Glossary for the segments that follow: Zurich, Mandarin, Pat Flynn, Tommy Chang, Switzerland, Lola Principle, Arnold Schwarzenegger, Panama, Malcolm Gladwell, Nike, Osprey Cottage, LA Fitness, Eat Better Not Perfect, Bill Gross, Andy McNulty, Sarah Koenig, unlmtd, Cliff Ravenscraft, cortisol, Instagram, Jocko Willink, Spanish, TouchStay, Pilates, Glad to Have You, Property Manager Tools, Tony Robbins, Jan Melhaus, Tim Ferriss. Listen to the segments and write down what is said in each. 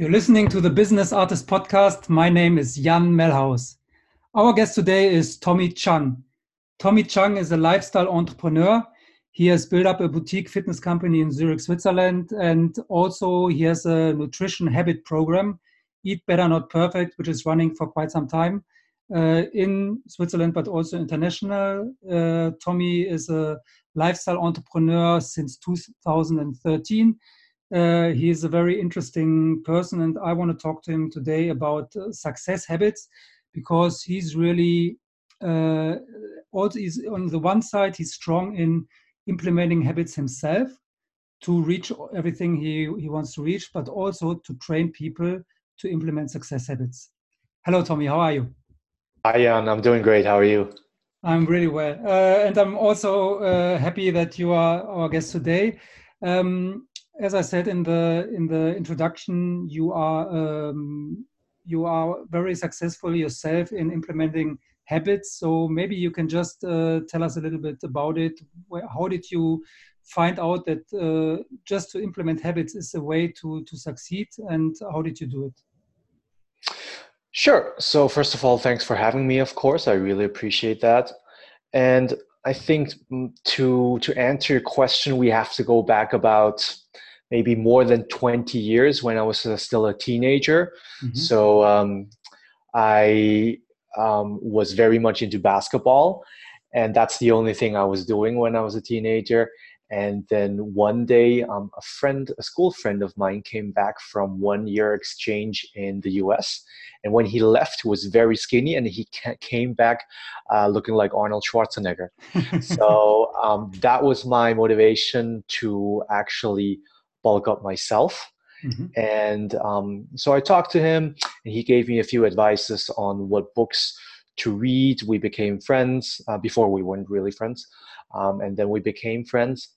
You're listening to the Business Artist Podcast. My name is Jan Melhaus. Our guest today is Tommy Chang. Tommy Chang is a lifestyle entrepreneur. He has built up a boutique fitness company in Zurich, Switzerland, and also he has a nutrition habit program, Eat Better Not Perfect, which is running for quite some time in Switzerland, but also international. Tommy is a lifestyle entrepreneur since 2013. He is a very interesting person, and I want to talk to him today about success habits, because he's really also is on the one side he's strong in implementing habits himself to reach everything he wants to reach, but also to train people to implement success habits. Hello, Tommy. How are you? Hi, Jan. I'm doing great. How are you? I'm really well, and I'm also happy that you are our guest today. As I said in the introduction, you are very successful yourself in implementing habits. So maybe you can just tell us a little bit about it. How did you find out that just to implement habits is a way to succeed, and how did you do it? Sure. So first of all, thanks for having me, of course. I really appreciate that. And I think to answer your question, we have to go back about maybe more than 20 years when I was still a teenager. Mm-hmm. So I was very much into basketball, and that's the only thing I was doing when I was a teenager. And then one day a school friend of mine came back from 1 year exchange in the US. And when he left, he was very skinny, and he came back looking like Arnold Schwarzenegger. So that was my motivation to actually bulk up myself. Mm-hmm. And so I talked to him, and he gave me a few advices on what books to read. We became friends. Before we weren't really friends. And then we became friends,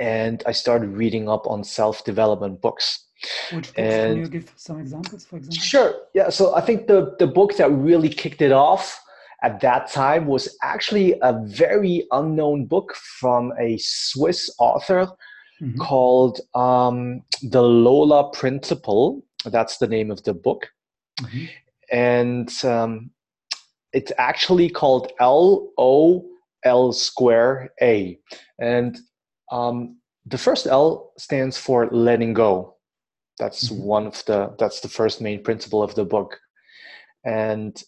and I started reading up on self-development books. Which books? Can you give some examples, for example? Sure. Yeah. So I think the book that really kicked it off at that time was actually a very unknown book from a Swiss author. Mm-hmm. Called The Lola Principle. That's the name of the book. Mm-hmm. And it's actually called LOL²A. And the first L stands for letting go. That's mm-hmm. That's the first main principle of the book. And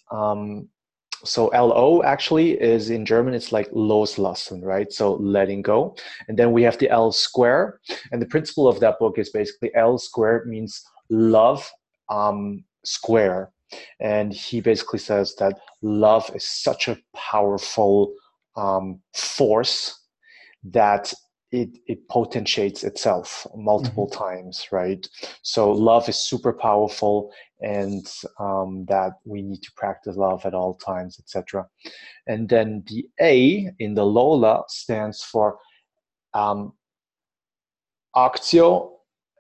so LO actually is in German, it's like loslassen, right? So letting go. And then we have the L². And the principle of that book is basically L² means love square. And he basically says that love is such a powerful force that it potentiates itself multiple mm-hmm. times, right? So love is super powerful, and that we need to practice love at all times, etc. And then the A in the Lola stands for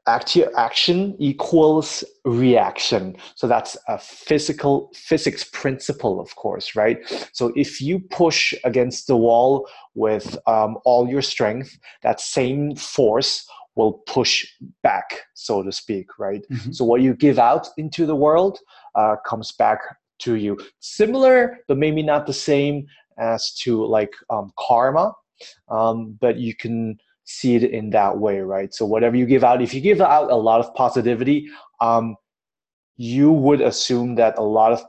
action equals reaction. So that's a physics principle, of course, right? So if you push against the wall with all your strength, that same force will push back, so to speak, right? Mm-hmm. So what you give out into the world comes back to you. Similar, but maybe not the same as to like karma, but you can see it in that way, right? So whatever you give out, if you give out a lot of positivity, you would assume that a lot of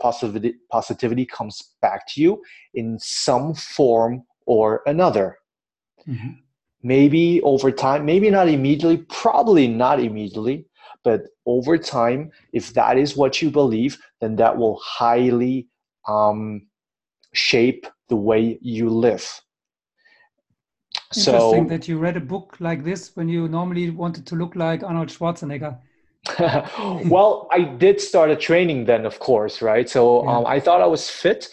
positivity comes back to you in some form or another. Mm-hmm. Maybe over time, maybe not immediately, probably not immediately, but over time, if that is what you believe, then that will highly shape the way you live. Interesting that you read a book like this when you normally wanted to look like Arnold Schwarzenegger. Well, I did start a training then, of course, right? So yeah. I thought I was fit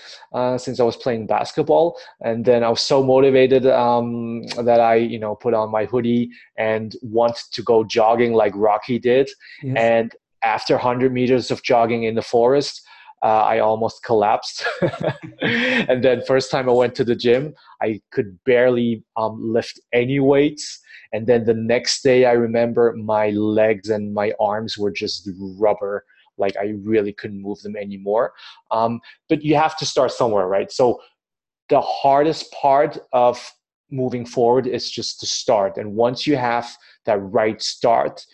since I was playing basketball, and then I was so motivated that I, put on my hoodie and wanted to go jogging like Rocky did. Yes. And after 100 meters of jogging in the forest, I almost collapsed. And then first time I went to the gym, I could barely lift any weights. And then the next day, I remember my legs and my arms were just rubber. Like I really couldn't move them anymore. But you have to start somewhere, right? So the hardest part of moving forward is just to start. And once you have that right start,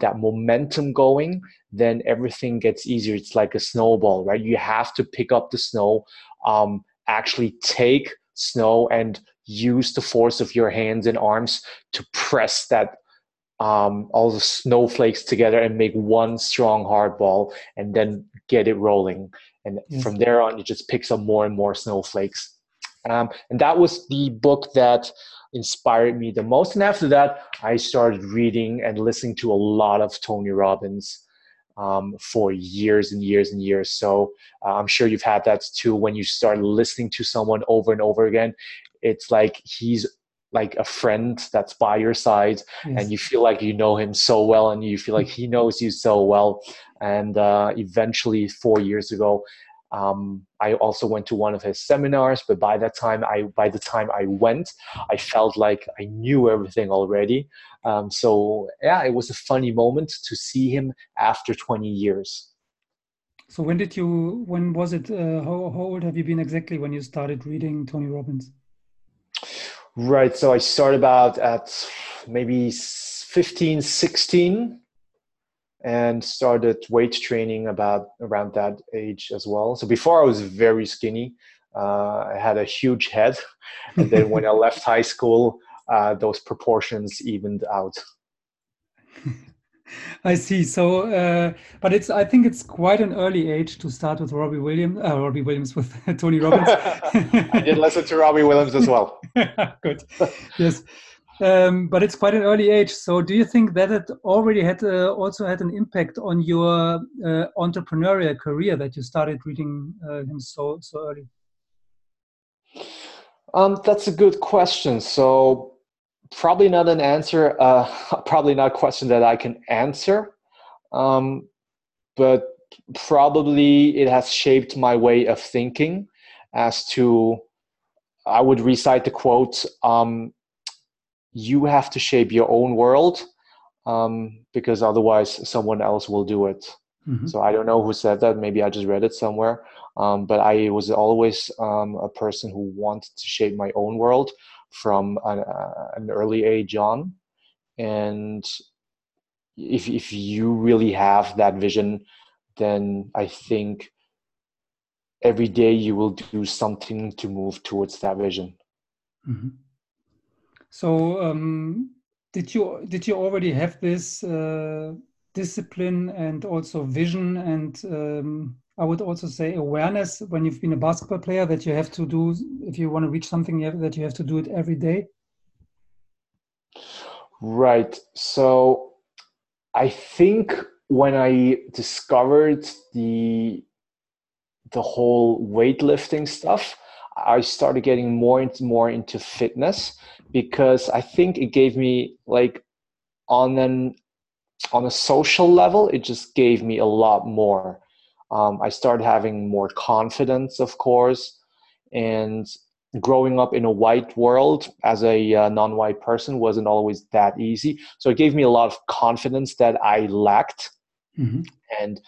that momentum going, then everything gets easier. It's like a snowball, right? You have to pick up the snow, actually take snow and use the force of your hands and arms to press that all the snowflakes together and make one strong hard ball and then get it rolling. And from there on, it just picks up more and more snowflakes. And that was the book that inspired me the most. And after that, I started reading and listening to a lot of Tony Robbins for years and years and years. So I'm sure you've had that too. When you start listening to someone over and over again, it's like he's like a friend that's by your side, and you feel like you know him so well, and you feel like he knows you so well. And eventually 4 years ago, I also went to one of his seminars, but by the time I went, I felt like I knew everything already. So yeah, it was a funny moment to see him after 20 years. So when was it, how old have you been exactly when you started reading Tony Robbins? Right. So I started about at maybe 15, 16. And started weight training about around that age as well. So before I was very skinny, I had a huge head. And then when I left high school, those proportions evened out. I see. So, but I think it's quite an early age to start with with Tony Robbins. I did listen to Robbie Williams as well. Good. Yes. But it's quite an early age. So do you think that it already had also had an impact on your entrepreneurial career that you started reading him so early? That's a good question. So probably not an answer. Probably not a question that I can answer. But probably it has shaped my way of thinking. As to, I would recite the quote. You have to shape your own world because otherwise someone else will do it. So I don't know who said that. Maybe I just read it somewhere. But I was always a person who wanted to shape my own world from an early age on. And if you really have that vision, then I think every day you will do something to move towards that vision. So did you already have this discipline and also vision and I would also say awareness when you've been a basketball player that you have to do, if you want to reach something, that you have to do it every day? Right. So I think when I discovered the whole weightlifting stuff, I started getting more into fitness because I think it gave me, like, on a social level, it just gave me a lot more. I started having more confidence, of course, and growing up in a white world as a non-white person wasn't always that easy. So it gave me a lot of confidence that I lacked. And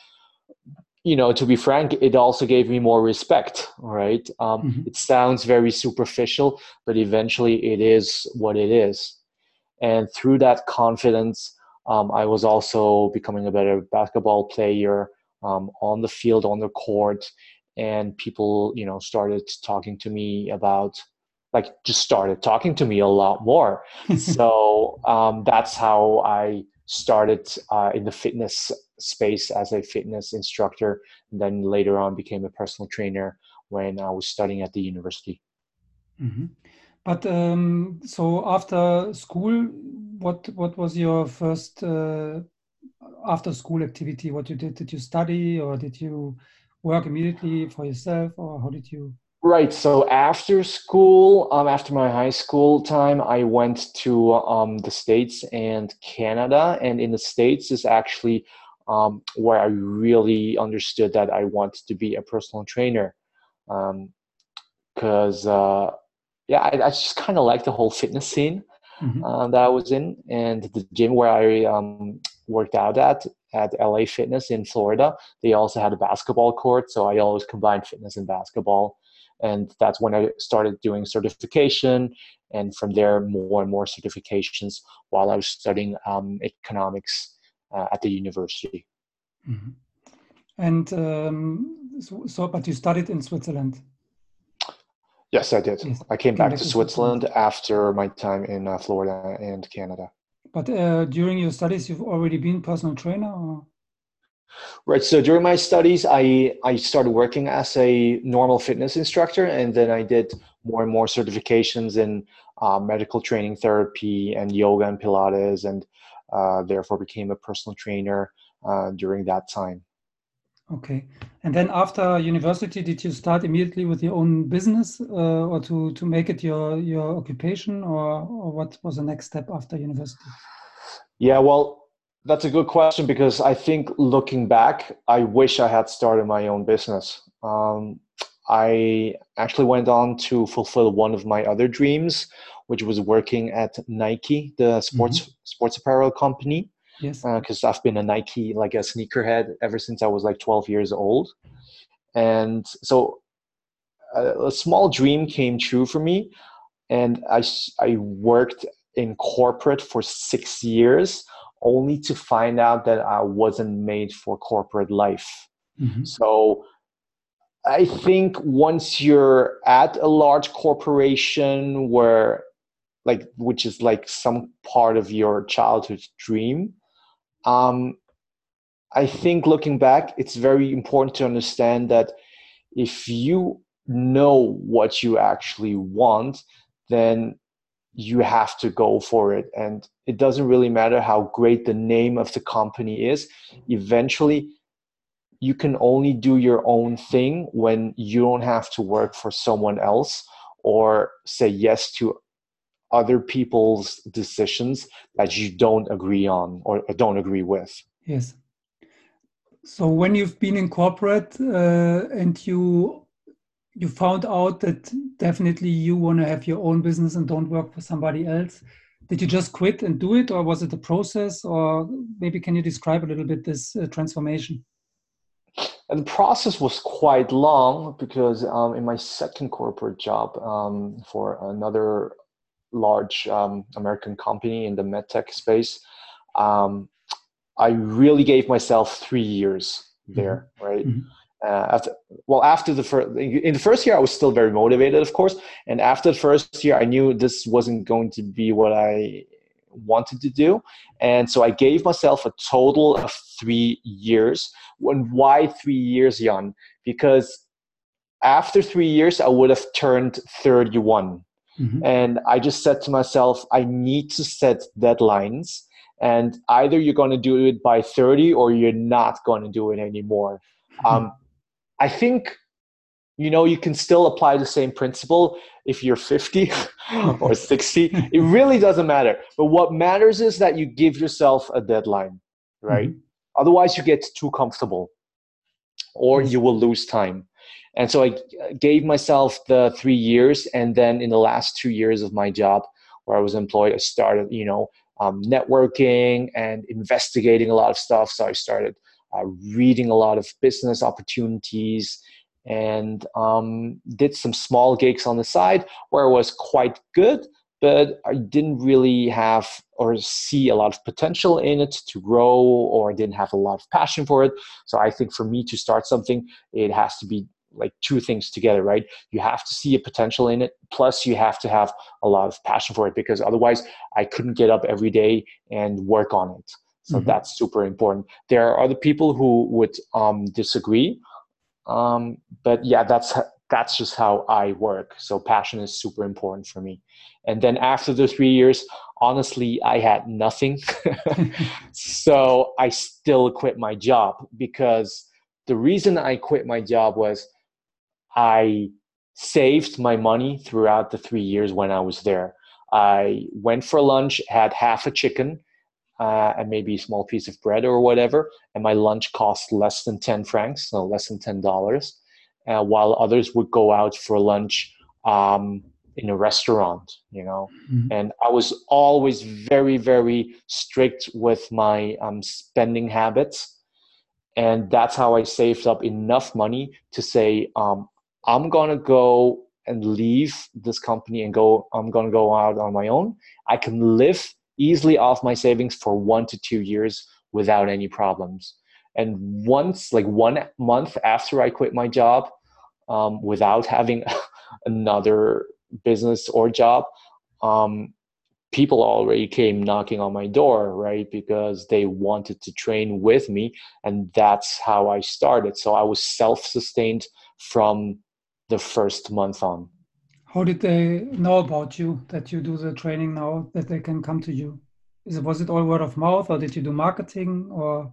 you know, to be frank, it also gave me more respect, right? It sounds very superficial, but eventually it is what it is. And through that confidence, I was also becoming a better basketball player on the field, on the court. And people, you know, started talking to me about, like, just started talking to me a lot more. So that's how I started in the fitness space as a fitness instructor, and then later on became a personal trainer when I was studying at the university. But so after school, what was your first after school activity? What you did? Did you study or did you work immediately for yourself, or how did you? Right. So after school, after my high school time, I went to the States and Canada. And in the States is actually where I really understood that I wanted to be a personal trainer. I just kind of liked the whole fitness scene that I was in, and the gym where I worked out at LA Fitness in Florida, they also had a basketball court. So I always combined fitness and basketball. And that's when I started doing certification, and from there more and more certifications while I was studying economics at the university. Mm-hmm. And but you studied in Switzerland? Yes, I did. Yes. I came back to Switzerland after my time in Florida and Canada. But during your studies, you've already been personal trainer? Or? Right. So during my studies, I started working as a normal fitness instructor, and then I did more and more certifications in medical training therapy and yoga and Pilates, and therefore became a personal trainer during that time. Okay. And then after university, did you start immediately with your own business or to make it your occupation, or what was the next step after university? Yeah, well, that's a good question, because I think looking back, I wish I had started my own business. I actually went on to fulfill one of my other dreams, which was working at Nike, the sports apparel company. Yes, because I've been a Nike, like a sneakerhead, ever since I was like 12 years old. And so a small dream came true for me. And I worked in corporate for 6 years, only to find out that I wasn't made for corporate life. Mm-hmm. So I think once you're at a large corporation where, like, which is like some part of your childhood dream, I think looking back, it's very important to understand that if you know what you actually want, then you have to go for it. And it doesn't really matter how great the name of the company is. Eventually, you can only do your own thing when you don't have to work for someone else or say yes to other people's decisions that you don't agree on or don't agree with. Yes. So when you've been in corporate and you found out that definitely you want to have your own business and don't work for somebody else, did you just quit and do it, or was it a process? Or maybe can you describe a little bit this transformation? And the process was quite long, because in my second corporate job for another large American company in the medtech space, I really gave myself 3 years there, right? Mm-hmm. In the first year, I was still very motivated, of course. And after the first year, I knew this wasn't going to be what I wanted to do. And so I gave myself a total of 3 years. And why 3 years, Jan? Because after 3 years, I would have turned 31. Mm-hmm. And I just said to myself, I need to set deadlines, and either you're going to do it by 30 or you're not going to do it anymore. Mm-hmm. I think, you can still apply the same principle if you're 50 or 60. It really doesn't matter. But what matters is that you give yourself a deadline, right? Mm-hmm. Otherwise, you get too comfortable or you will lose time. And so I gave myself the 3 years, and then in the last 2 years of my job where I was employed, I started, networking and investigating a lot of stuff. So I started reading a lot of business opportunities, and did some small gigs on the side where I was quite good, but I didn't really have or see a lot of potential in it to grow, or I didn't have a lot of passion for it. So I think for me to start something, it has to be like two things together, right? You have to see a potential in it, plus you have to have a lot of passion for it, because otherwise I couldn't get up every day and work on it. So that's super important. There are other people who would disagree, but yeah, that's just how I work. So passion is super important for me. And then after the 3 years, honestly, I had nothing. So I still quit my job, because the reason I quit my job was I saved my money throughout the 3 years when I was there. I went for lunch, had half a chicken, and maybe a small piece of bread or whatever, and my lunch costs less than 10 francs, so less than $10, while others would go out for lunch in a restaurant, you know. Mm-hmm. And I was always very, very strict with my spending habits, and that's how I saved up enough money to say, I'm gonna go and leave this company and go. I'm gonna go out on my own. I can live easily off my savings for 1 to 2 years without any problems. And once, like 1 month after I quit my job, without having another business or job, people already came knocking on my door, right? Because they wanted to train with me, and that's how I started. So I was self-sustained from the first month on. How did they know about you, that you do the training now, that they can come to you? Was it all word of mouth, or did you do marketing, or?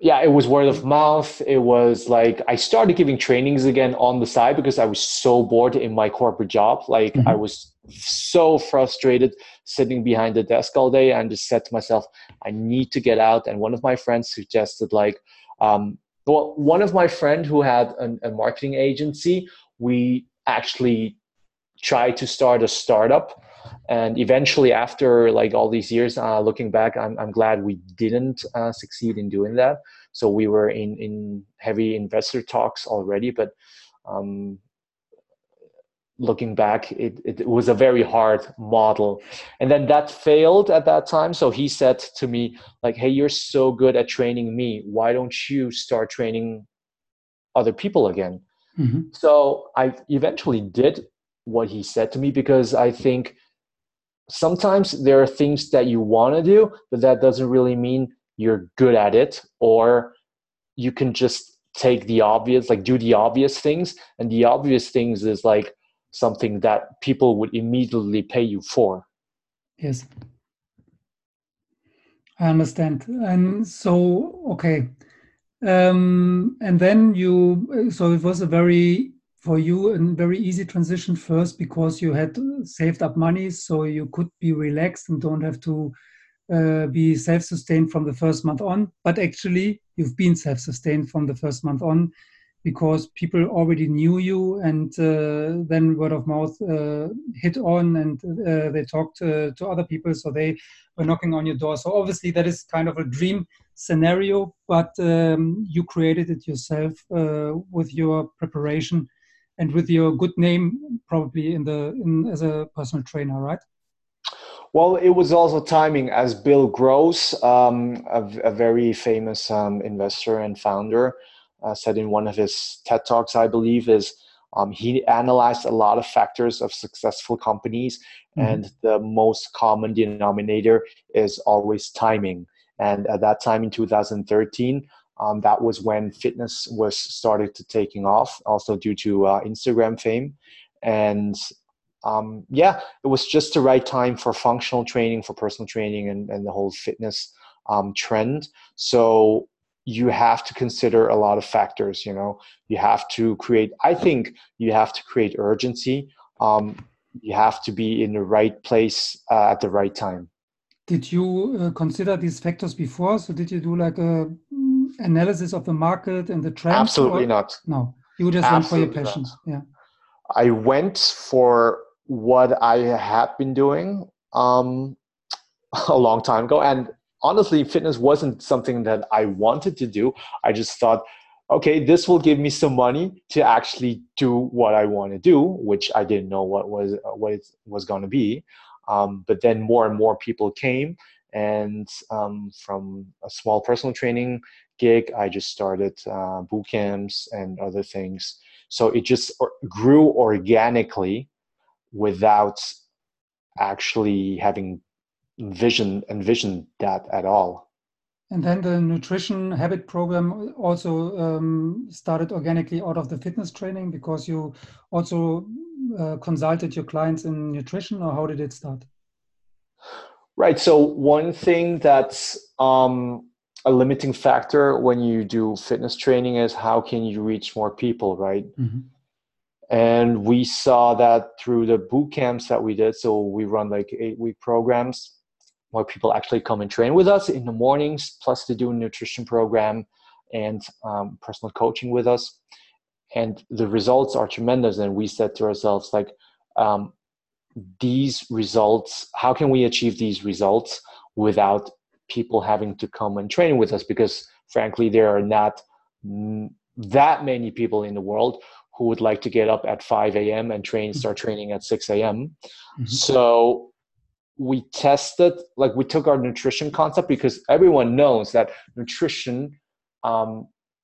Yeah, it was word of mouth. It was like, I started giving trainings again on the side because I was so bored in my corporate job. Like, mm-hmm. I was so frustrated sitting behind the desk all day, and just said to myself, I need to get out. And one of my friends suggested, like, well, one of my friend who had a marketing agency, we actually tried to start a startup. And eventually, after like all these years, looking back, I'm glad we didn't succeed in doing that. So we were in heavy investor talks already, but looking back, it was a very hard model. And then that failed at that time. So he said to me, like, hey, you're so good at training me. Why don't you start training other people again? Mm-hmm. So I eventually did what he said to me, because I think sometimes there are things that you want to do, but that doesn't really mean you're good at it, or you can just take the obvious, like do the obvious things. And the obvious things is like something that people would immediately pay you for. Yes. I understand. And so, okay. And then so it was a very easy transition first, because you had saved up money, so you could be relaxed and don't have to be self-sustained from the first month on. But actually, you've been self-sustained from the first month on, because people already knew you, and then word of mouth hit on, and they talked to other people, so they were knocking on your door. So obviously that is kind of a dream scenario, but you created it yourself with your preparation and with your good name, probably as a personal trainer, right? Well, it was also timing, as Bill Gross, a very famous investor and founder, said in one of his TED Talks, I believe, is he analyzed a lot of factors of successful companies, mm-hmm. and the most common denominator is always timing. And at that time in 2013, that was when fitness was started to taking off, also due to Instagram fame. And it was just the right time for functional training, for personal training, and the whole fitness trend. So you have to consider a lot of factors, you know. You have to create urgency. You have to be in the right place at the right time. Did you consider these factors before? So did you do like a analysis of the market and the trends? Absolutely not. No, you just went for your passions. Yeah. I went for what I had been doing a long time ago. And honestly, fitness wasn't something that I wanted to do. I just thought, okay, this will give me some money to actually do what I want to do, which I didn't know what it was going to be. But then more and more people came, and from a small personal training gig, I just started boot camps and other things. So it just grew organically without actually having envisioned that at all. And then the nutrition habit program also started organically out of the fitness training, because you also consulted your clients in nutrition, or how did it start? Right. So one thing that's a limiting factor when you do fitness training is how can you reach more people, right? Mm-hmm. And we saw that through the boot camps that we did. So we run like 8-week programs. more people actually come and train with us in the mornings, plus they do a nutrition program and personal coaching with us. And the results are tremendous. And we said to ourselves, like, these results, how can we achieve these results without people having to come and train with us? Because frankly, there are not that many people in the world who would like to get up at 5 a.m. and start training at 6 a.m. Mm-hmm. So we tested, like, we took our nutrition concept, because everyone knows that nutrition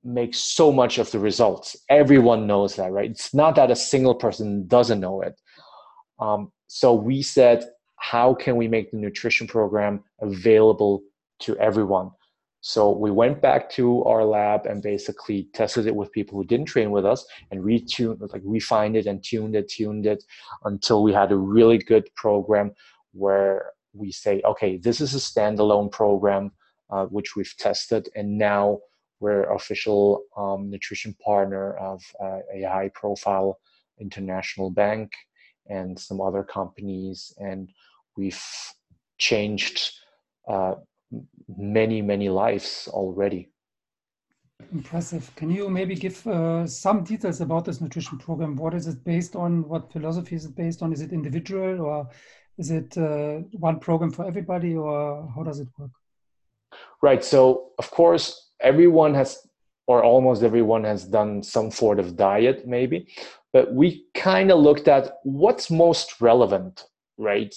makes so much of the results. Everyone knows that, right? It's not that a single person doesn't know it. So we said, how can we make the nutrition program available to everyone? So we went back to our lab and basically tested it with people who didn't train with us and refined it and tuned it until we had a really good program where we say, okay, this is a standalone program, which we've tested, and now we're official nutrition partner of a high-profile international bank and some other companies, and we've changed many, many lives already. Impressive. Can you maybe give some details about this nutrition program? What is it based on? What philosophy is it based on? Is it individual, or is it one program for everybody, or how does it work? Right. So, of course, everyone has, or almost everyone has, done some sort of diet maybe, but we kind of looked at what's most relevant, right,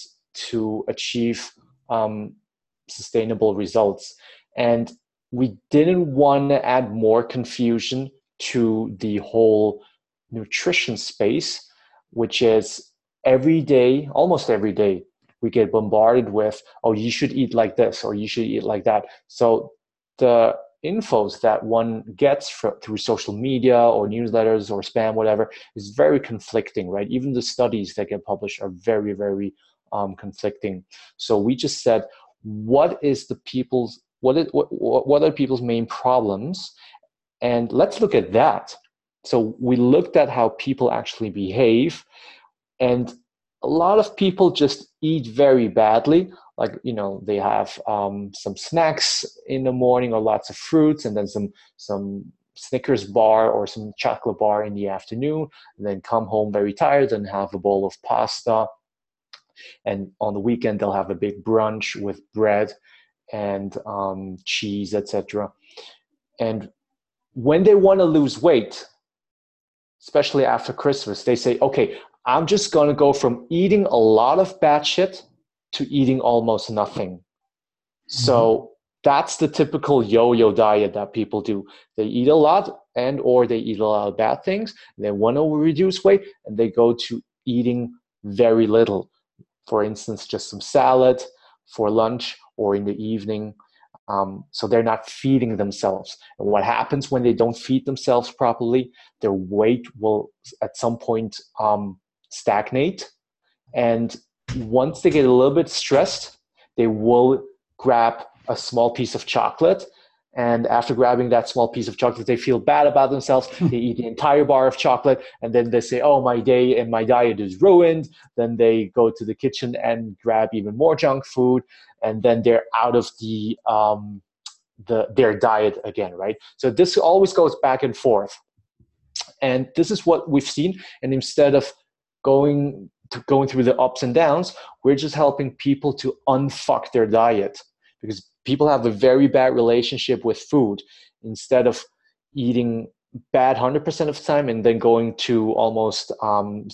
to achieve sustainable results. And we didn't want to add more confusion to the whole nutrition space, which is every day, almost every day, we get bombarded with, oh, you should eat like this, or you should eat like that. So the infos that one gets through social media or newsletters or spam, whatever, is very conflicting, right? Even the studies that get published are very, very conflicting. So we just said, what are people's main problems? And let's look at that. So we looked at how people actually behave, and a lot of people just eat very badly. Like, you know, they have some snacks in the morning or lots of fruits, and then some Snickers bar or some chocolate bar in the afternoon, and then come home very tired and have a bowl of pasta. And on the weekend, they'll have a big brunch with bread and cheese, etc. And when they want to lose weight, especially after Christmas, they say, okay, I'm just going to go from eating a lot of bad shit to eating almost nothing. So that's the typical yo-yo diet that people do. They eat a lot, and or they eat a lot of bad things. They want to reduce weight, and they go to eating very little. For instance, just some salad for lunch or in the evening. So they're not feeding themselves. And what happens when they don't feed themselves properly, their weight will at some point stagnate. And once they get a little bit stressed, they will grab a small piece of chocolate. And after grabbing that small piece of chocolate, they feel bad about themselves. They eat the entire bar of chocolate, and then they say, oh, my day and my diet is ruined. Then they go to the kitchen and grab even more junk food, and then they're out of their diet again, right? So this always goes back and forth. And this is what we've seen. And instead of going through the ups and downs, we're just helping people to unfuck their diet, because people have a very bad relationship with food. Instead of eating bad 100% of the time and then going to almost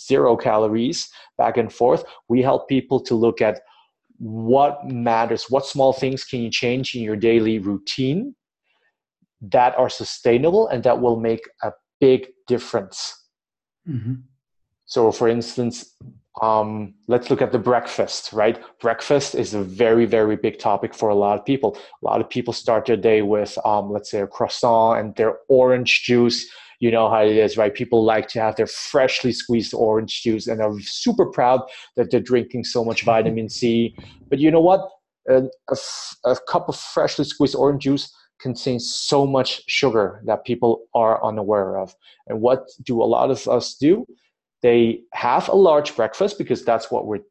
0 calories back and forth, we help people to look at what matters, what small things can you change in your daily routine that are sustainable and that will make a big difference. Mm-hmm. So for instance, let's look at the breakfast, right? Breakfast is a very, very big topic for a lot of people. A lot of people start their day with, let's say, a croissant and their orange juice. You know how it is, right? People like to have their freshly squeezed orange juice and are super proud that they're drinking so much vitamin C. But you know what? A cup of freshly squeezed orange juice contains so much sugar that people are unaware of. And what do a lot of us do? They have a large breakfast because that's what we're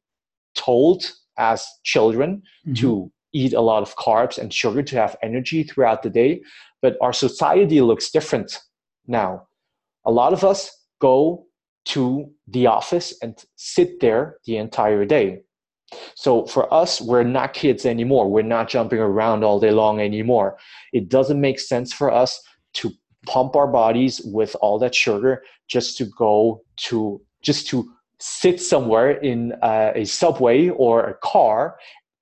told as children, to eat a lot of carbs and sugar to have energy throughout the day. But our society looks different now. A lot of us go to the office and sit there the entire day. So for us, we're not kids anymore. We're not jumping around all day long anymore. It doesn't make sense for us to pump our bodies with all that sugar just to sit somewhere in a subway or a car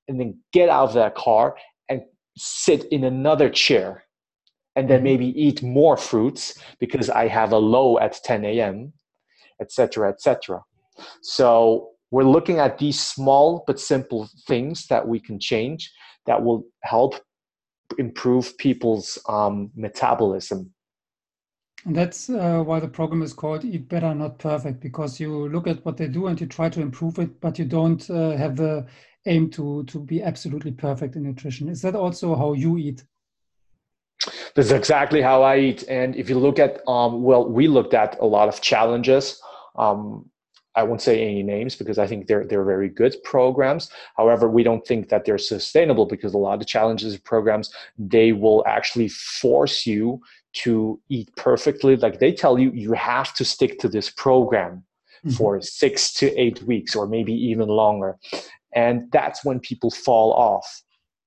and then get out of that car and sit in another chair and then maybe eat more fruits because I have a low at 10 a.m., et cetera, et cetera. So we're looking at these small but simple things that we can change that will help improve people's metabolism. And that's why the program is called Eat Better Not Perfect, because you look at what they do and you try to improve it, but you don't have the aim to be absolutely perfect in nutrition. Is that also how you eat? That's exactly how I eat. And if you look at, we looked at a lot of challenges. I won't say any names because I think they're very good programs. However, we don't think that they're sustainable because a lot of challenges and programs, they will actually force you to eat perfectly. Like they tell you, you have to stick to this program for 6 to 8 weeks or maybe even longer. And that's when people fall off,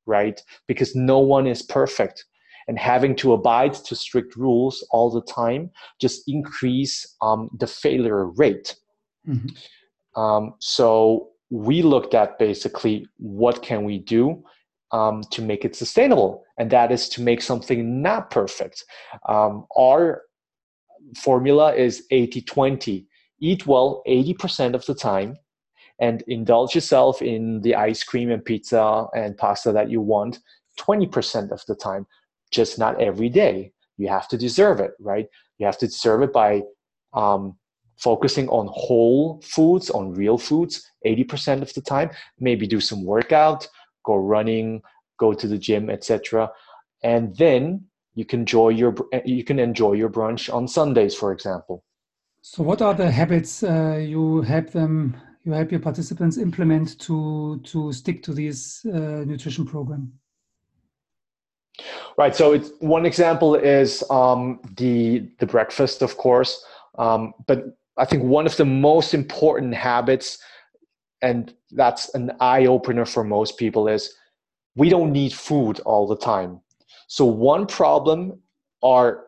right? Because no one is perfect. And having to abide to strict rules all the time just increase the failure rate. Mm-hmm. So we looked at basically what can we do to make it sustainable, and that is to make something not perfect. Our formula is 80-20. Eat well 80% of the time and indulge yourself in the ice cream and pizza and pasta that you want 20% of the time, just not every day. You have to deserve it, right? You have to deserve it by focusing on whole foods, on real foods, 80% of the time, maybe do some workout, go running, go to the gym, etc. And then you can enjoy your brunch on Sundays, for example. So what are the habits you help your participants implement to stick to this nutrition program? Right. So it's, one example is the breakfast, of course. But I think one of the most important habits, and that's an eye-opener for most people, is we don't need food all the time. So one problem our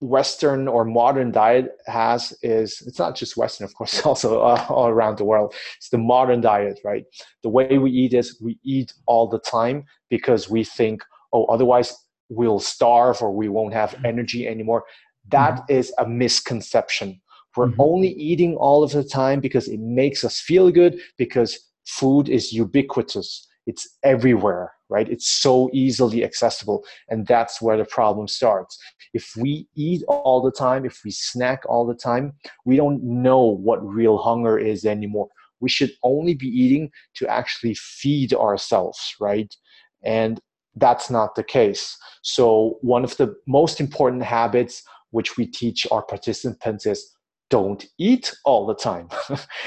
Western or modern diet has is, it's not just Western, of course, also all around the world. It's the modern diet, right? The way we eat is we eat all the time because we think, oh, otherwise we'll starve or we won't have energy anymore. That is a misconception. We're only eating all of the time because it makes us feel good, because food is ubiquitous. It's everywhere, right? It's so easily accessible. And that's where the problem starts. If we eat all the time, if we snack all the time, we don't know what real hunger is anymore. We should only be eating to actually feed ourselves, right? And that's not the case. So one of the most important habits which we teach our participants is don't eat all the time.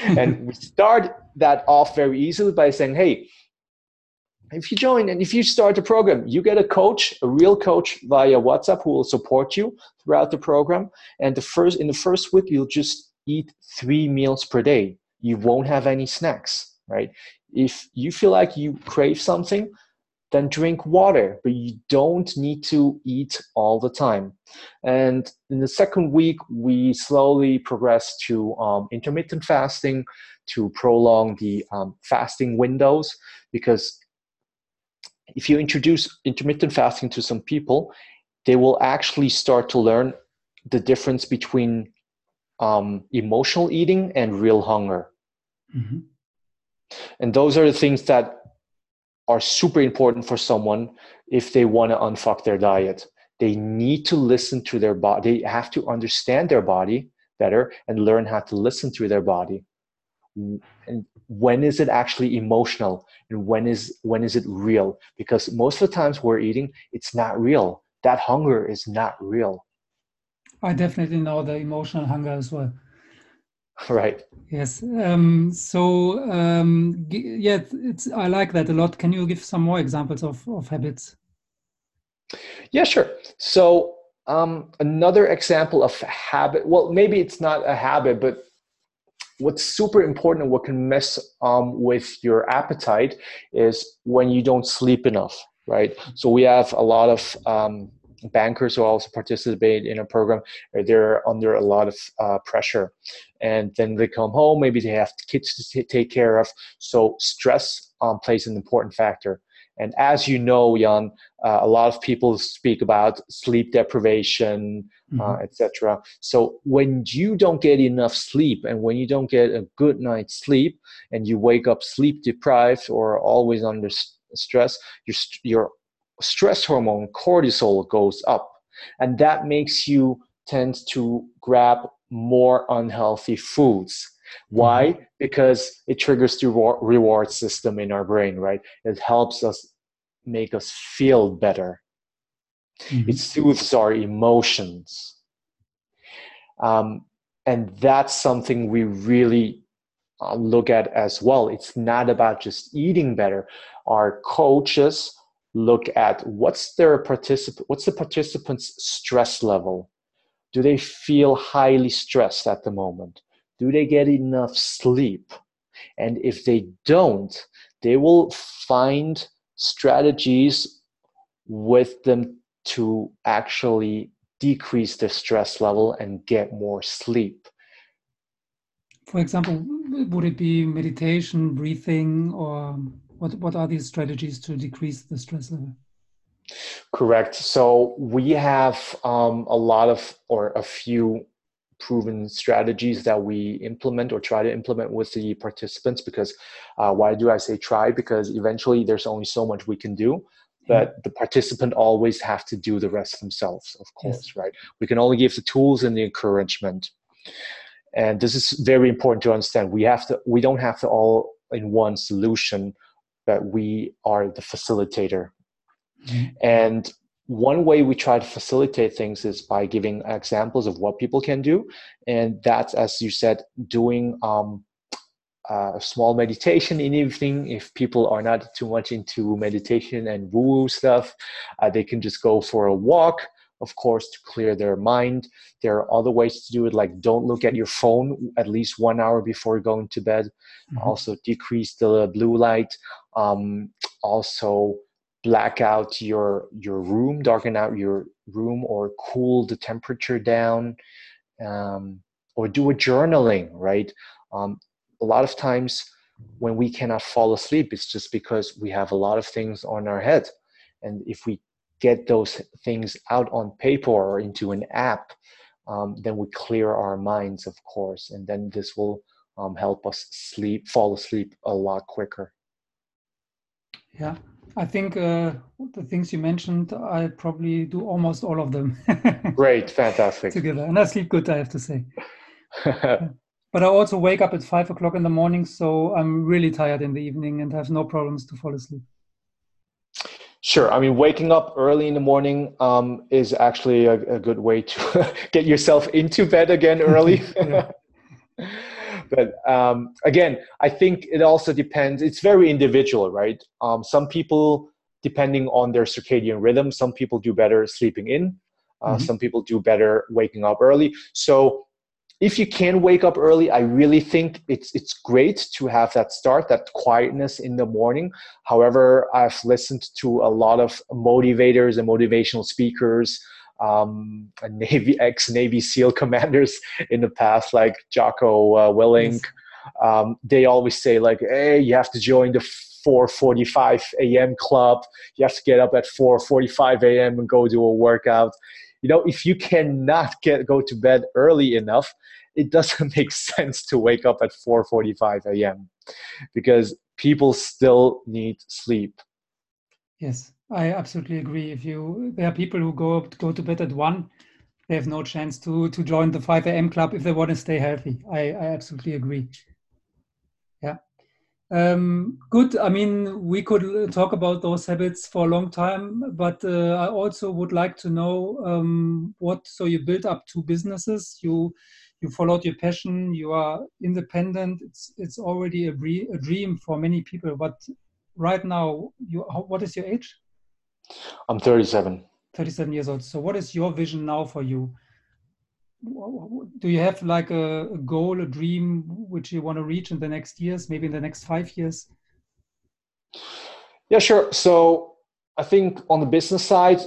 And we start that off very easily by saying, hey, if you join and if you start the program, you get a coach, a real coach via WhatsApp who will support you throughout the program. And in the first week, you'll just eat 3 meals per day. You won't have any snacks, right? If you feel like you crave something, then drink water, but you don't need to eat all the time. And in the second week, we slowly progress to intermittent fasting to prolong the fasting windows, because if you introduce intermittent fasting to some people, they will actually start to learn the difference between emotional eating and real hunger. Mm-hmm. And those are the things that are super important for someone if they want to unfuck their diet. They need to listen to their body. They have to understand their body better and learn how to listen to their body. And when is it actually emotional? And when is it real? Because most of the times we're eating, it's not real. That hunger is not real. I definitely know the emotional hunger as well. Right. Yes. Yeah, I like that a lot. Can you give some more examples of habits? Yeah, sure. So another example of habit, well, maybe it's not a habit, but what's super important and what can mess with your appetite is when you don't sleep enough, right? So we have a lot of bankers who also participate in a program. They're under a lot of pressure, and then they come home, maybe they have kids to take care of. So stress plays an important factor. And as you know, Jan, a lot of people speak about sleep deprivation, etc. So when you don't get enough sleep, and when you don't get a good night's sleep, and you wake up sleep deprived or always under stress, your stress hormone cortisol goes up, and that makes you tend to grab more unhealthy foods. Why? Because it triggers the reward system in our brain, right? It helps us make us feel better. It soothes our emotions. And that's something we really look at as well. It's not about just eating better. Our coaches look at what's the participant's stress level. Do they feel highly stressed at the moment? Do they get enough sleep? And if they don't, they will find strategies with them to actually decrease their stress level and get more sleep. For example, would it be meditation, breathing, or what are these strategies to decrease the stress level? Correct. So we have a few proven strategies that we implement or try to implement with the participants, because why do I say try? Because eventually there's only so much we can do, but the participant always have to do the rest themselves, of course, right? We can only give the tools and the encouragement. And this is very important to understand. We don't have the all in one solution, but we are the facilitator. And one way we try to facilitate things is by giving examples of what people can do. And that's, as you said, doing a small meditation in the evening. If people are not too much into meditation and woo-woo stuff, they can just go for a walk, of course, to clear their mind. There are other ways to do it, like don't look at your phone at least 1 hour before going to bed. Also decrease the blue light. Also black out your room, darken out your room, or cool the temperature down, or do a journaling, right? A lot of times when we cannot fall asleep, it's just because we have a lot of things on our head. And if we get those things out on paper or into an app, then we clear our minds, of course. And then this will help us fall asleep a lot quicker. Yeah. I think the things you mentioned, I probably do almost all of them. Great, fantastic. Together. And I sleep good, I have to say. But I also wake up at 5 o'clock in the morning, so I'm really tired in the evening and have no problems to fall asleep. Sure. I mean, waking up early in the morning is actually a good way to get yourself into bed again early. But again, I think it also depends. It's very individual, right? Some people, depending on their circadian rhythm, some people do better sleeping in. Some people do better waking up early. So if you can wake up early, I really think it's great to have that start, that quietness in the morning. However, I've listened to a lot of motivators and motivational speakers, and ex-Navy SEAL commanders in the past, like Jocko Willink. They always say, like, hey, you have to join the 4:45 a.m. club. You have to get up at 4:45 a.m. and go do a workout. You know, if you cannot go to bed early enough, it doesn't make sense to wake up at 4:45 a.m. because people still need sleep. Yes. I absolutely agree. There are people who go to bed at 1, they have no chance to join the 5 a.m. club if they want to stay healthy. I absolutely agree. Yeah. Good. I mean, we could talk about those habits for a long time, but I also would like to know so you built up 2 businesses. You you followed your passion, you are independent. It's already a dream for many people. But right now, what is your age? I'm 37. 37 years old. So what is your vision now for you? Do you have like a goal, a dream, which you want to reach in the next years, maybe in the next 5 years? Yeah, sure. So I think on the business side,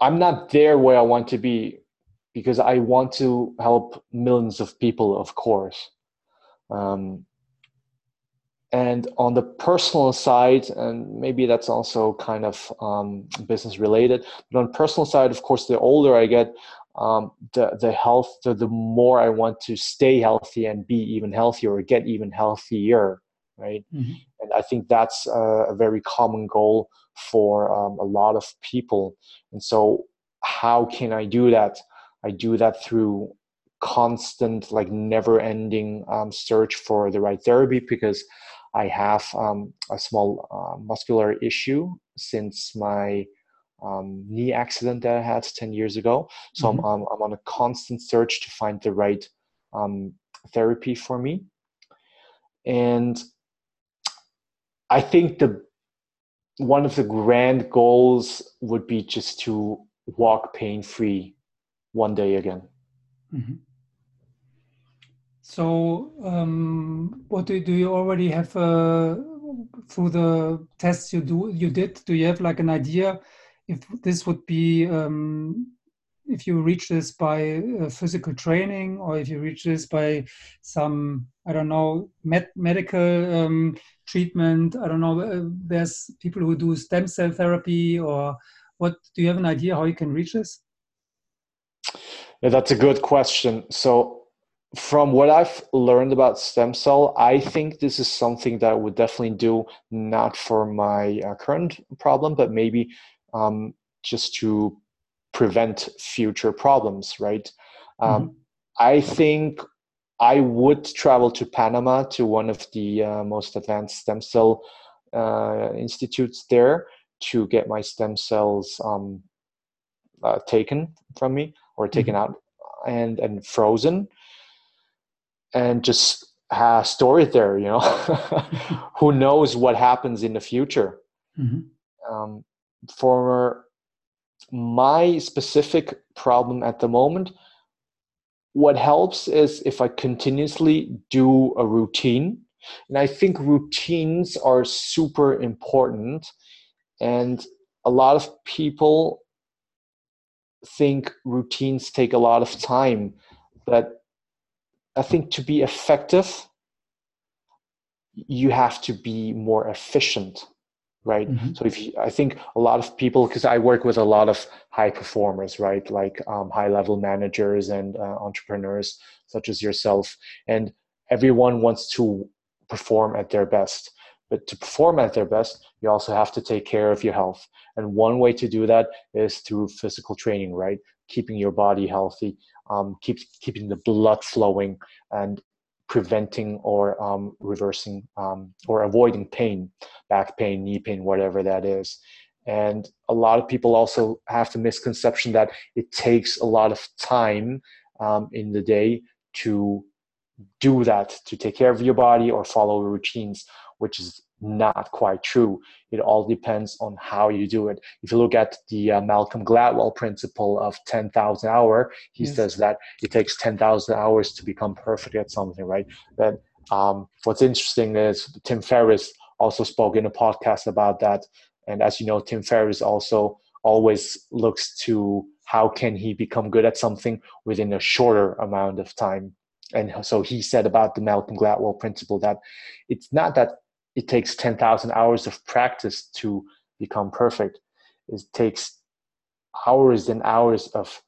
I'm not there where I want to be because I want to help millions of people, of course. And on the personal side, and maybe that's also kind of business related, but on the personal side, of course, the older I get, the more I want to stay healthy and be even healthier or get even healthier, right? Mm-hmm. And I think that's a very common goal for a lot of people. And so how can I do that? I do that through constant, like never-ending search for the right therapy, because I have a small muscular issue since my knee accident that I had 10 years ago. So mm-hmm. I'm on a constant search to find the right therapy for me. And I think one of the grand goals would be just to walk pain-free one day again. Mm-hmm. So what do you already have through the tests you did, do you have like an idea if this would be if you reach this by physical training, or if you reach this by some, I don't know, medical treatment? I don't know, there's people who do stem cell therapy, or what? Do you have an idea how you can reach this? Yeah, that's a good question. So from what I've learned about stem cell, I think this is something that I would definitely do, not for my current problem, but maybe just to prevent future problems, right? Mm-hmm. I think I would travel to Panama to one of the most advanced stem cell institutes there to get my stem cells taken from me, or taken mm-hmm. out and frozen, and just store it there, you know. Who knows what happens in the future? Mm-hmm. For my specific problem at the moment, what helps is if I continuously do a routine. And I think routines are super important. And a lot of people think routines take a lot of time, but I think to be effective, you have to be more efficient, right? Mm-hmm. So I think a lot of people, because I work with a lot of high performers, right? Like high-level managers and entrepreneurs such as yourself. And everyone wants to perform at their best. But to perform at their best, you also have to take care of your health. And one way to do that is through physical training, right? Keeping your body healthy, keeping the blood flowing, and preventing or reversing or avoiding pain, back pain, knee pain, whatever that is. And a lot of people also have the misconception that it takes a lot of time in the day to do that, to take care of your body or follow routines, which is not quite true. It all depends on how you do it. If you look at the Malcolm Gladwell principle of 10,000 hour, he yes. says that it takes 10,000 hours to become perfect at something, right? But what's interesting is Tim Ferriss also spoke in a podcast about that. And as you know, Tim Ferriss also always looks to how can he become good at something within a shorter amount of time. And so he said about the Malcolm Gladwell principle that it's not that it takes 10,000 hours of practice to become perfect. It takes hours and hours of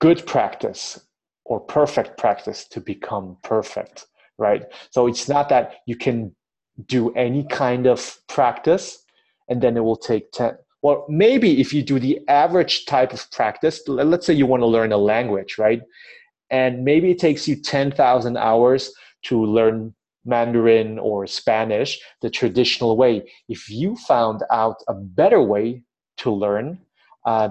good practice or perfect practice to become perfect, right? So it's not that you can do any kind of practice and then it will take 10. Well, maybe if you do the average type of practice, let's say you want to learn a language, right? And maybe it takes you 10,000 hours to learn Mandarin or Spanish, the traditional way. If you found out a better way to learn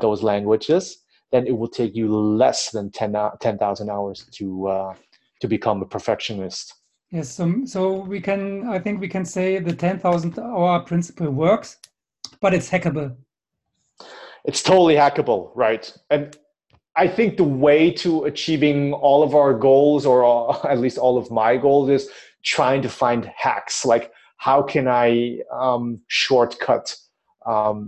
those languages, then it will take you less than 10,000 hours to become a perfectionist. Yes, so we can, I think we can say the 10,000 hour principle works, but it's hackable. It's totally hackable, right? And I think the way to achieving all of our goals, or all, at least all of my goals, is trying to find hacks. Like, how can I shortcut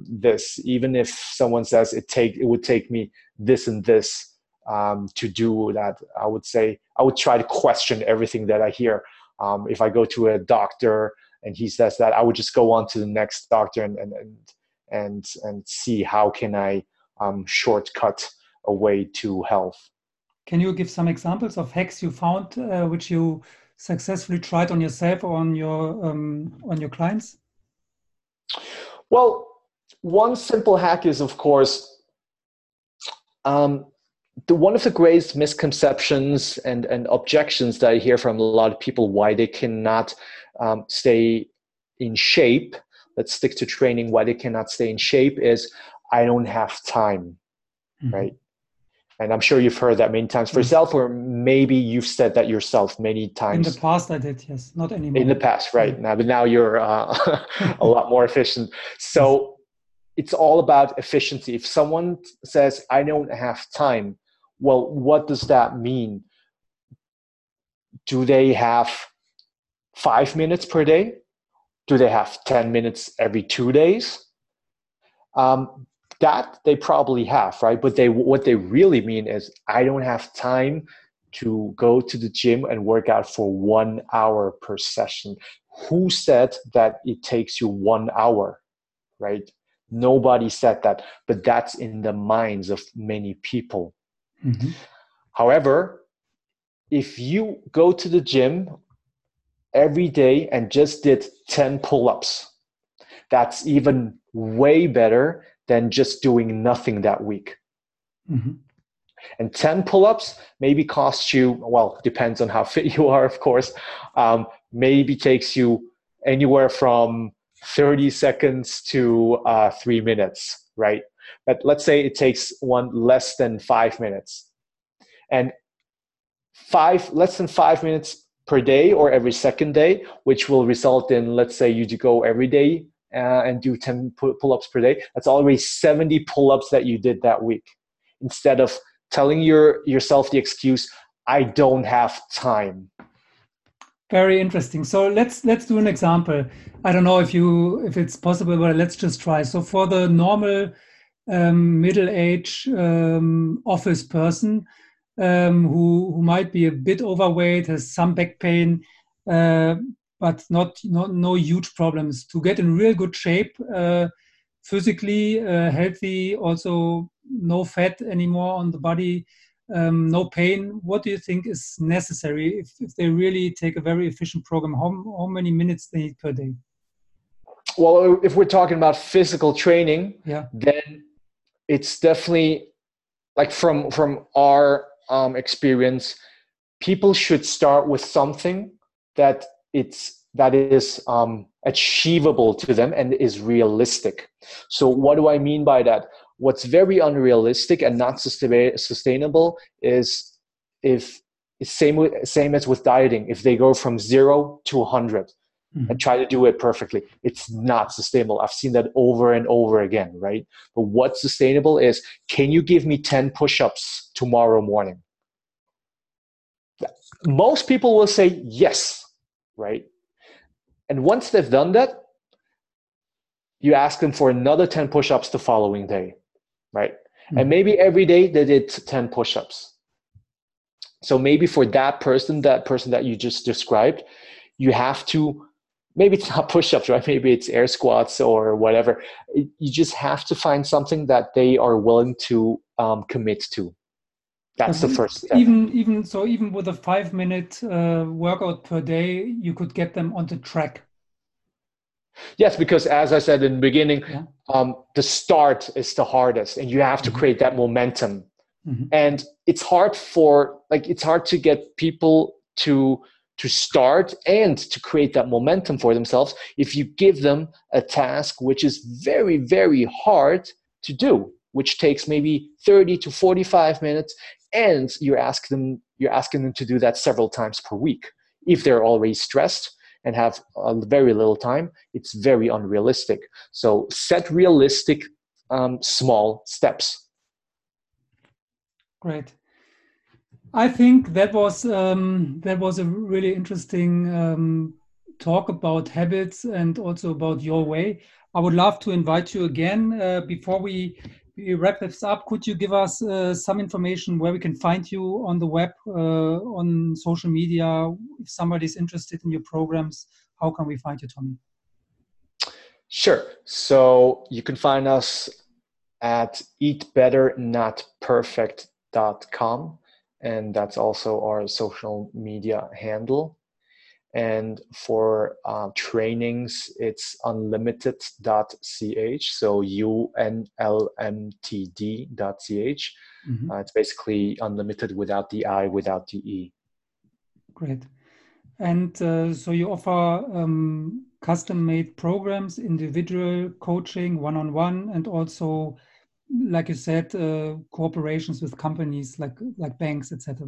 this? Even if someone says it would take me this and this to do that, I would say I would try to question everything that I hear. If I go to a doctor and he says that, I would just go on to the next doctor and see how can I shortcut a way to health. Can you give some examples of hacks you found which you successfully tried on yourself or on your clients? Well, one simple hack is, of course, one of the greatest misconceptions and objections that I hear from a lot of people why they cannot stay in shape. Let's stick to training. Why they cannot stay in shape is, I don't have time, mm-hmm. right? And I'm sure you've heard that many times for yourself, or maybe you've said that yourself many times. In the past, I did, yes. Not anymore. In the past, right. Yeah. Now, but now you're a lot more efficient. So it's all about efficiency. If someone says, I don't have time, well, what does that mean? Do they have 5 minutes per day? Do they have 10 minutes every 2 days? That they probably have, right? But what they really mean is, I don't have time to go to the gym and work out for 1 hour per session. Who said that it takes you 1 hour, right? Nobody said that, but that's in the minds of many people. Mm-hmm. However, if you go to the gym every day and just did 10 pull-ups, that's even way better than just doing nothing that week. Mm-hmm. And 10 pull-ups maybe costs you, well, depends on how fit you are, of course, maybe takes you anywhere from 30 seconds to 3 minutes, right? But let's say it takes one less than 5 minutes. And less than 5 minutes per day or every second day, which will result in, let's say you go every day and do 10 pull-ups per day, that's already 70 pull-ups that you did that week. Instead of telling yourself the excuse, I don't have time. Very interesting. So let's do an example. I don't know if it's possible, but let's just try. So for the normal middle-aged office person who might be a bit overweight, has some back pain, but no huge problems, to get in real good shape, physically healthy, also no fat anymore on the body, no pain. What do you think is necessary if they really take a very efficient program? How many minutes they need per day? Well, if we're talking about physical training, then it's definitely, like from our experience, people should start with something that is achievable to them and is realistic. So what do I mean by that? What's very unrealistic and not sustainable is same as with dieting. If they go from 0 to 100 and try to do it perfectly, it's not sustainable. I've seen that over and over again, right? But what's sustainable is, can you give me 10 push-ups tomorrow morning? Most people will say yes, right? And once they've done that, you ask them for another 10 push-ups the following day, right? Mm-hmm. And maybe every day they did 10 push-ups. So maybe for that person that you just described, you have to, maybe it's not push-ups, right? Maybe it's air squats or whatever. You just have to find something that they are willing to commit to. That's the first step. Even with a 5-minute workout per day, you could get them on the track. Yes, because as I said in the beginning, the start is the hardest, and you have to create that momentum. Mm-hmm. And it's hard to get people to start and to create that momentum for themselves if you give them a task which is very, very hard to do. which takes maybe 30 to 45 minutes, and you're asking them to do that several times per week. If they're already stressed and have very little time, it's very unrealistic. So set realistic small steps. Great. I think that was a really interesting talk about habits and also about your way. I would love to invite you again. Before we wrap this up, could you give us some information where we can find you on the web, on social media? If somebody's interested in your programs, how can we find you, Tommy? Sure. So you can find us at eatbetternotperfect.com. And that's also our social media handle. And for trainings, it's unlimited.ch. So unlmtd.ch. Mm-hmm. It's basically unlimited without the I, without the E. Great. And so you offer custom-made programs, individual coaching, one-on-one, and also, like you said, cooperations with companies like banks, etc.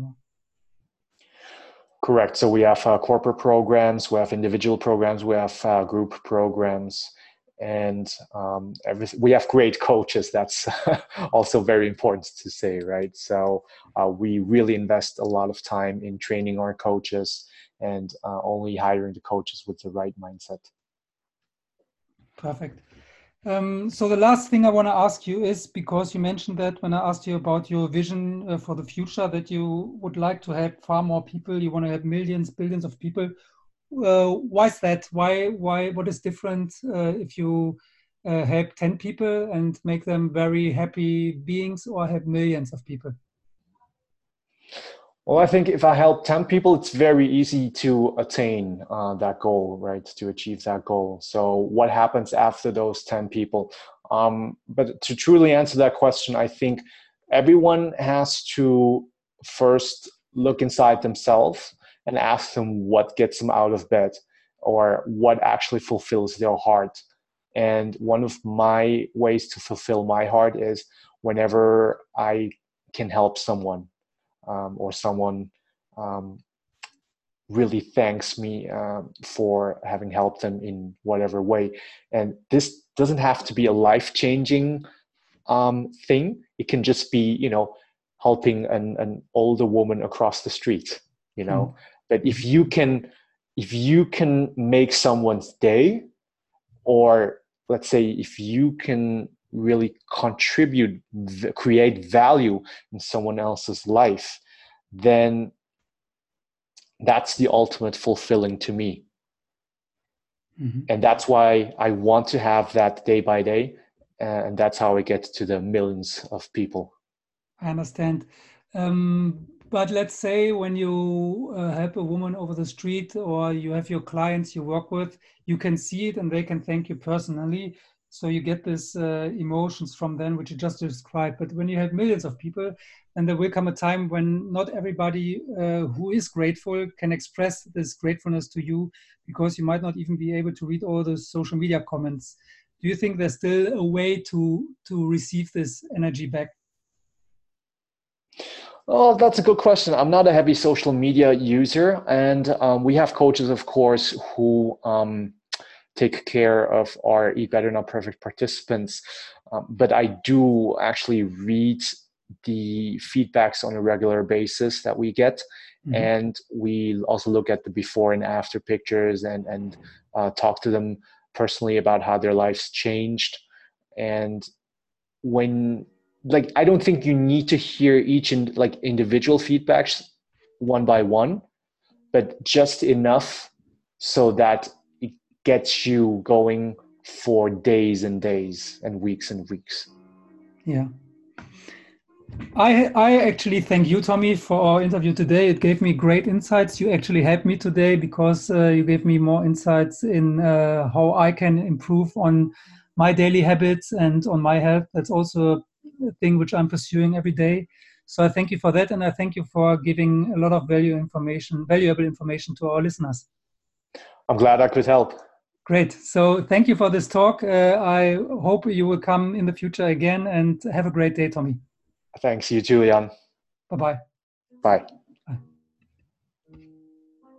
Correct. So we have corporate programs, we have individual programs, we have group programs, and we have great coaches. That's also very important to say, right? So we really invest a lot of time in training our coaches and only hiring the coaches with the right mindset. Perfect. So the last thing I want to ask you is, because you mentioned that when I asked you about your vision for the future, that you would like to help far more people, you want to help millions, billions of people. Why is that? Why? What is different if you help 10 people and make them very happy beings, or help millions of people? Well, I think if I help 10 people, it's very easy to attain that goal, right? To achieve that goal. So what happens after those 10 people? But to truly answer that question, I think everyone has to first look inside themselves and ask them what gets them out of bed, or what actually fulfills their heart. And one of my ways to fulfill my heart is whenever I can help someone. Or someone really thanks me for having helped them in whatever way. And this doesn't have to be a life-changing thing. It can just be, helping an older woman across the street, But if you can make someone's day, or let's say if you can really contribute, create value in someone else's life, then that's the ultimate fulfilling to me. Mm-hmm. And that's why I want to have that day by day. And that's how I get to the millions of people. I understand. But let's say when you help a woman over the street, or you have your clients you work with, you can see it and they can thank you personally. So you get these emotions from them, which you just described. But when you have millions of people, then there will come a time when not everybody who is grateful can express this gratefulness to you, because you might not even be able to read all those social media comments. Do you think there's still a way to receive this energy back? Oh, that's a good question. I'm not a heavy social media user. And we have coaches, of course, who... take care of our Eat Better Not Perfect participants. But I do actually read the feedbacks on a regular basis that we get. Mm-hmm. And we also look at the before and after pictures and talk to them personally about how their lives changed. And I don't think you need to hear each individual feedbacks one by one, but just enough so that gets you going for days and days and weeks and weeks. Yeah. I actually thank you, Tommy, for our interview today. It gave me great insights. You actually helped me today, because you gave me more insights in how I can improve on my daily habits and on my health. That's also a thing which I'm pursuing every day. So I thank you for that. And I thank you for giving a lot of valuable information to our listeners. I'm glad I could help. Great. So thank you for this talk. I hope you will come in the future again, and have a great day, Tommy. Thanks. You too, Jan. Bye-bye. Bye.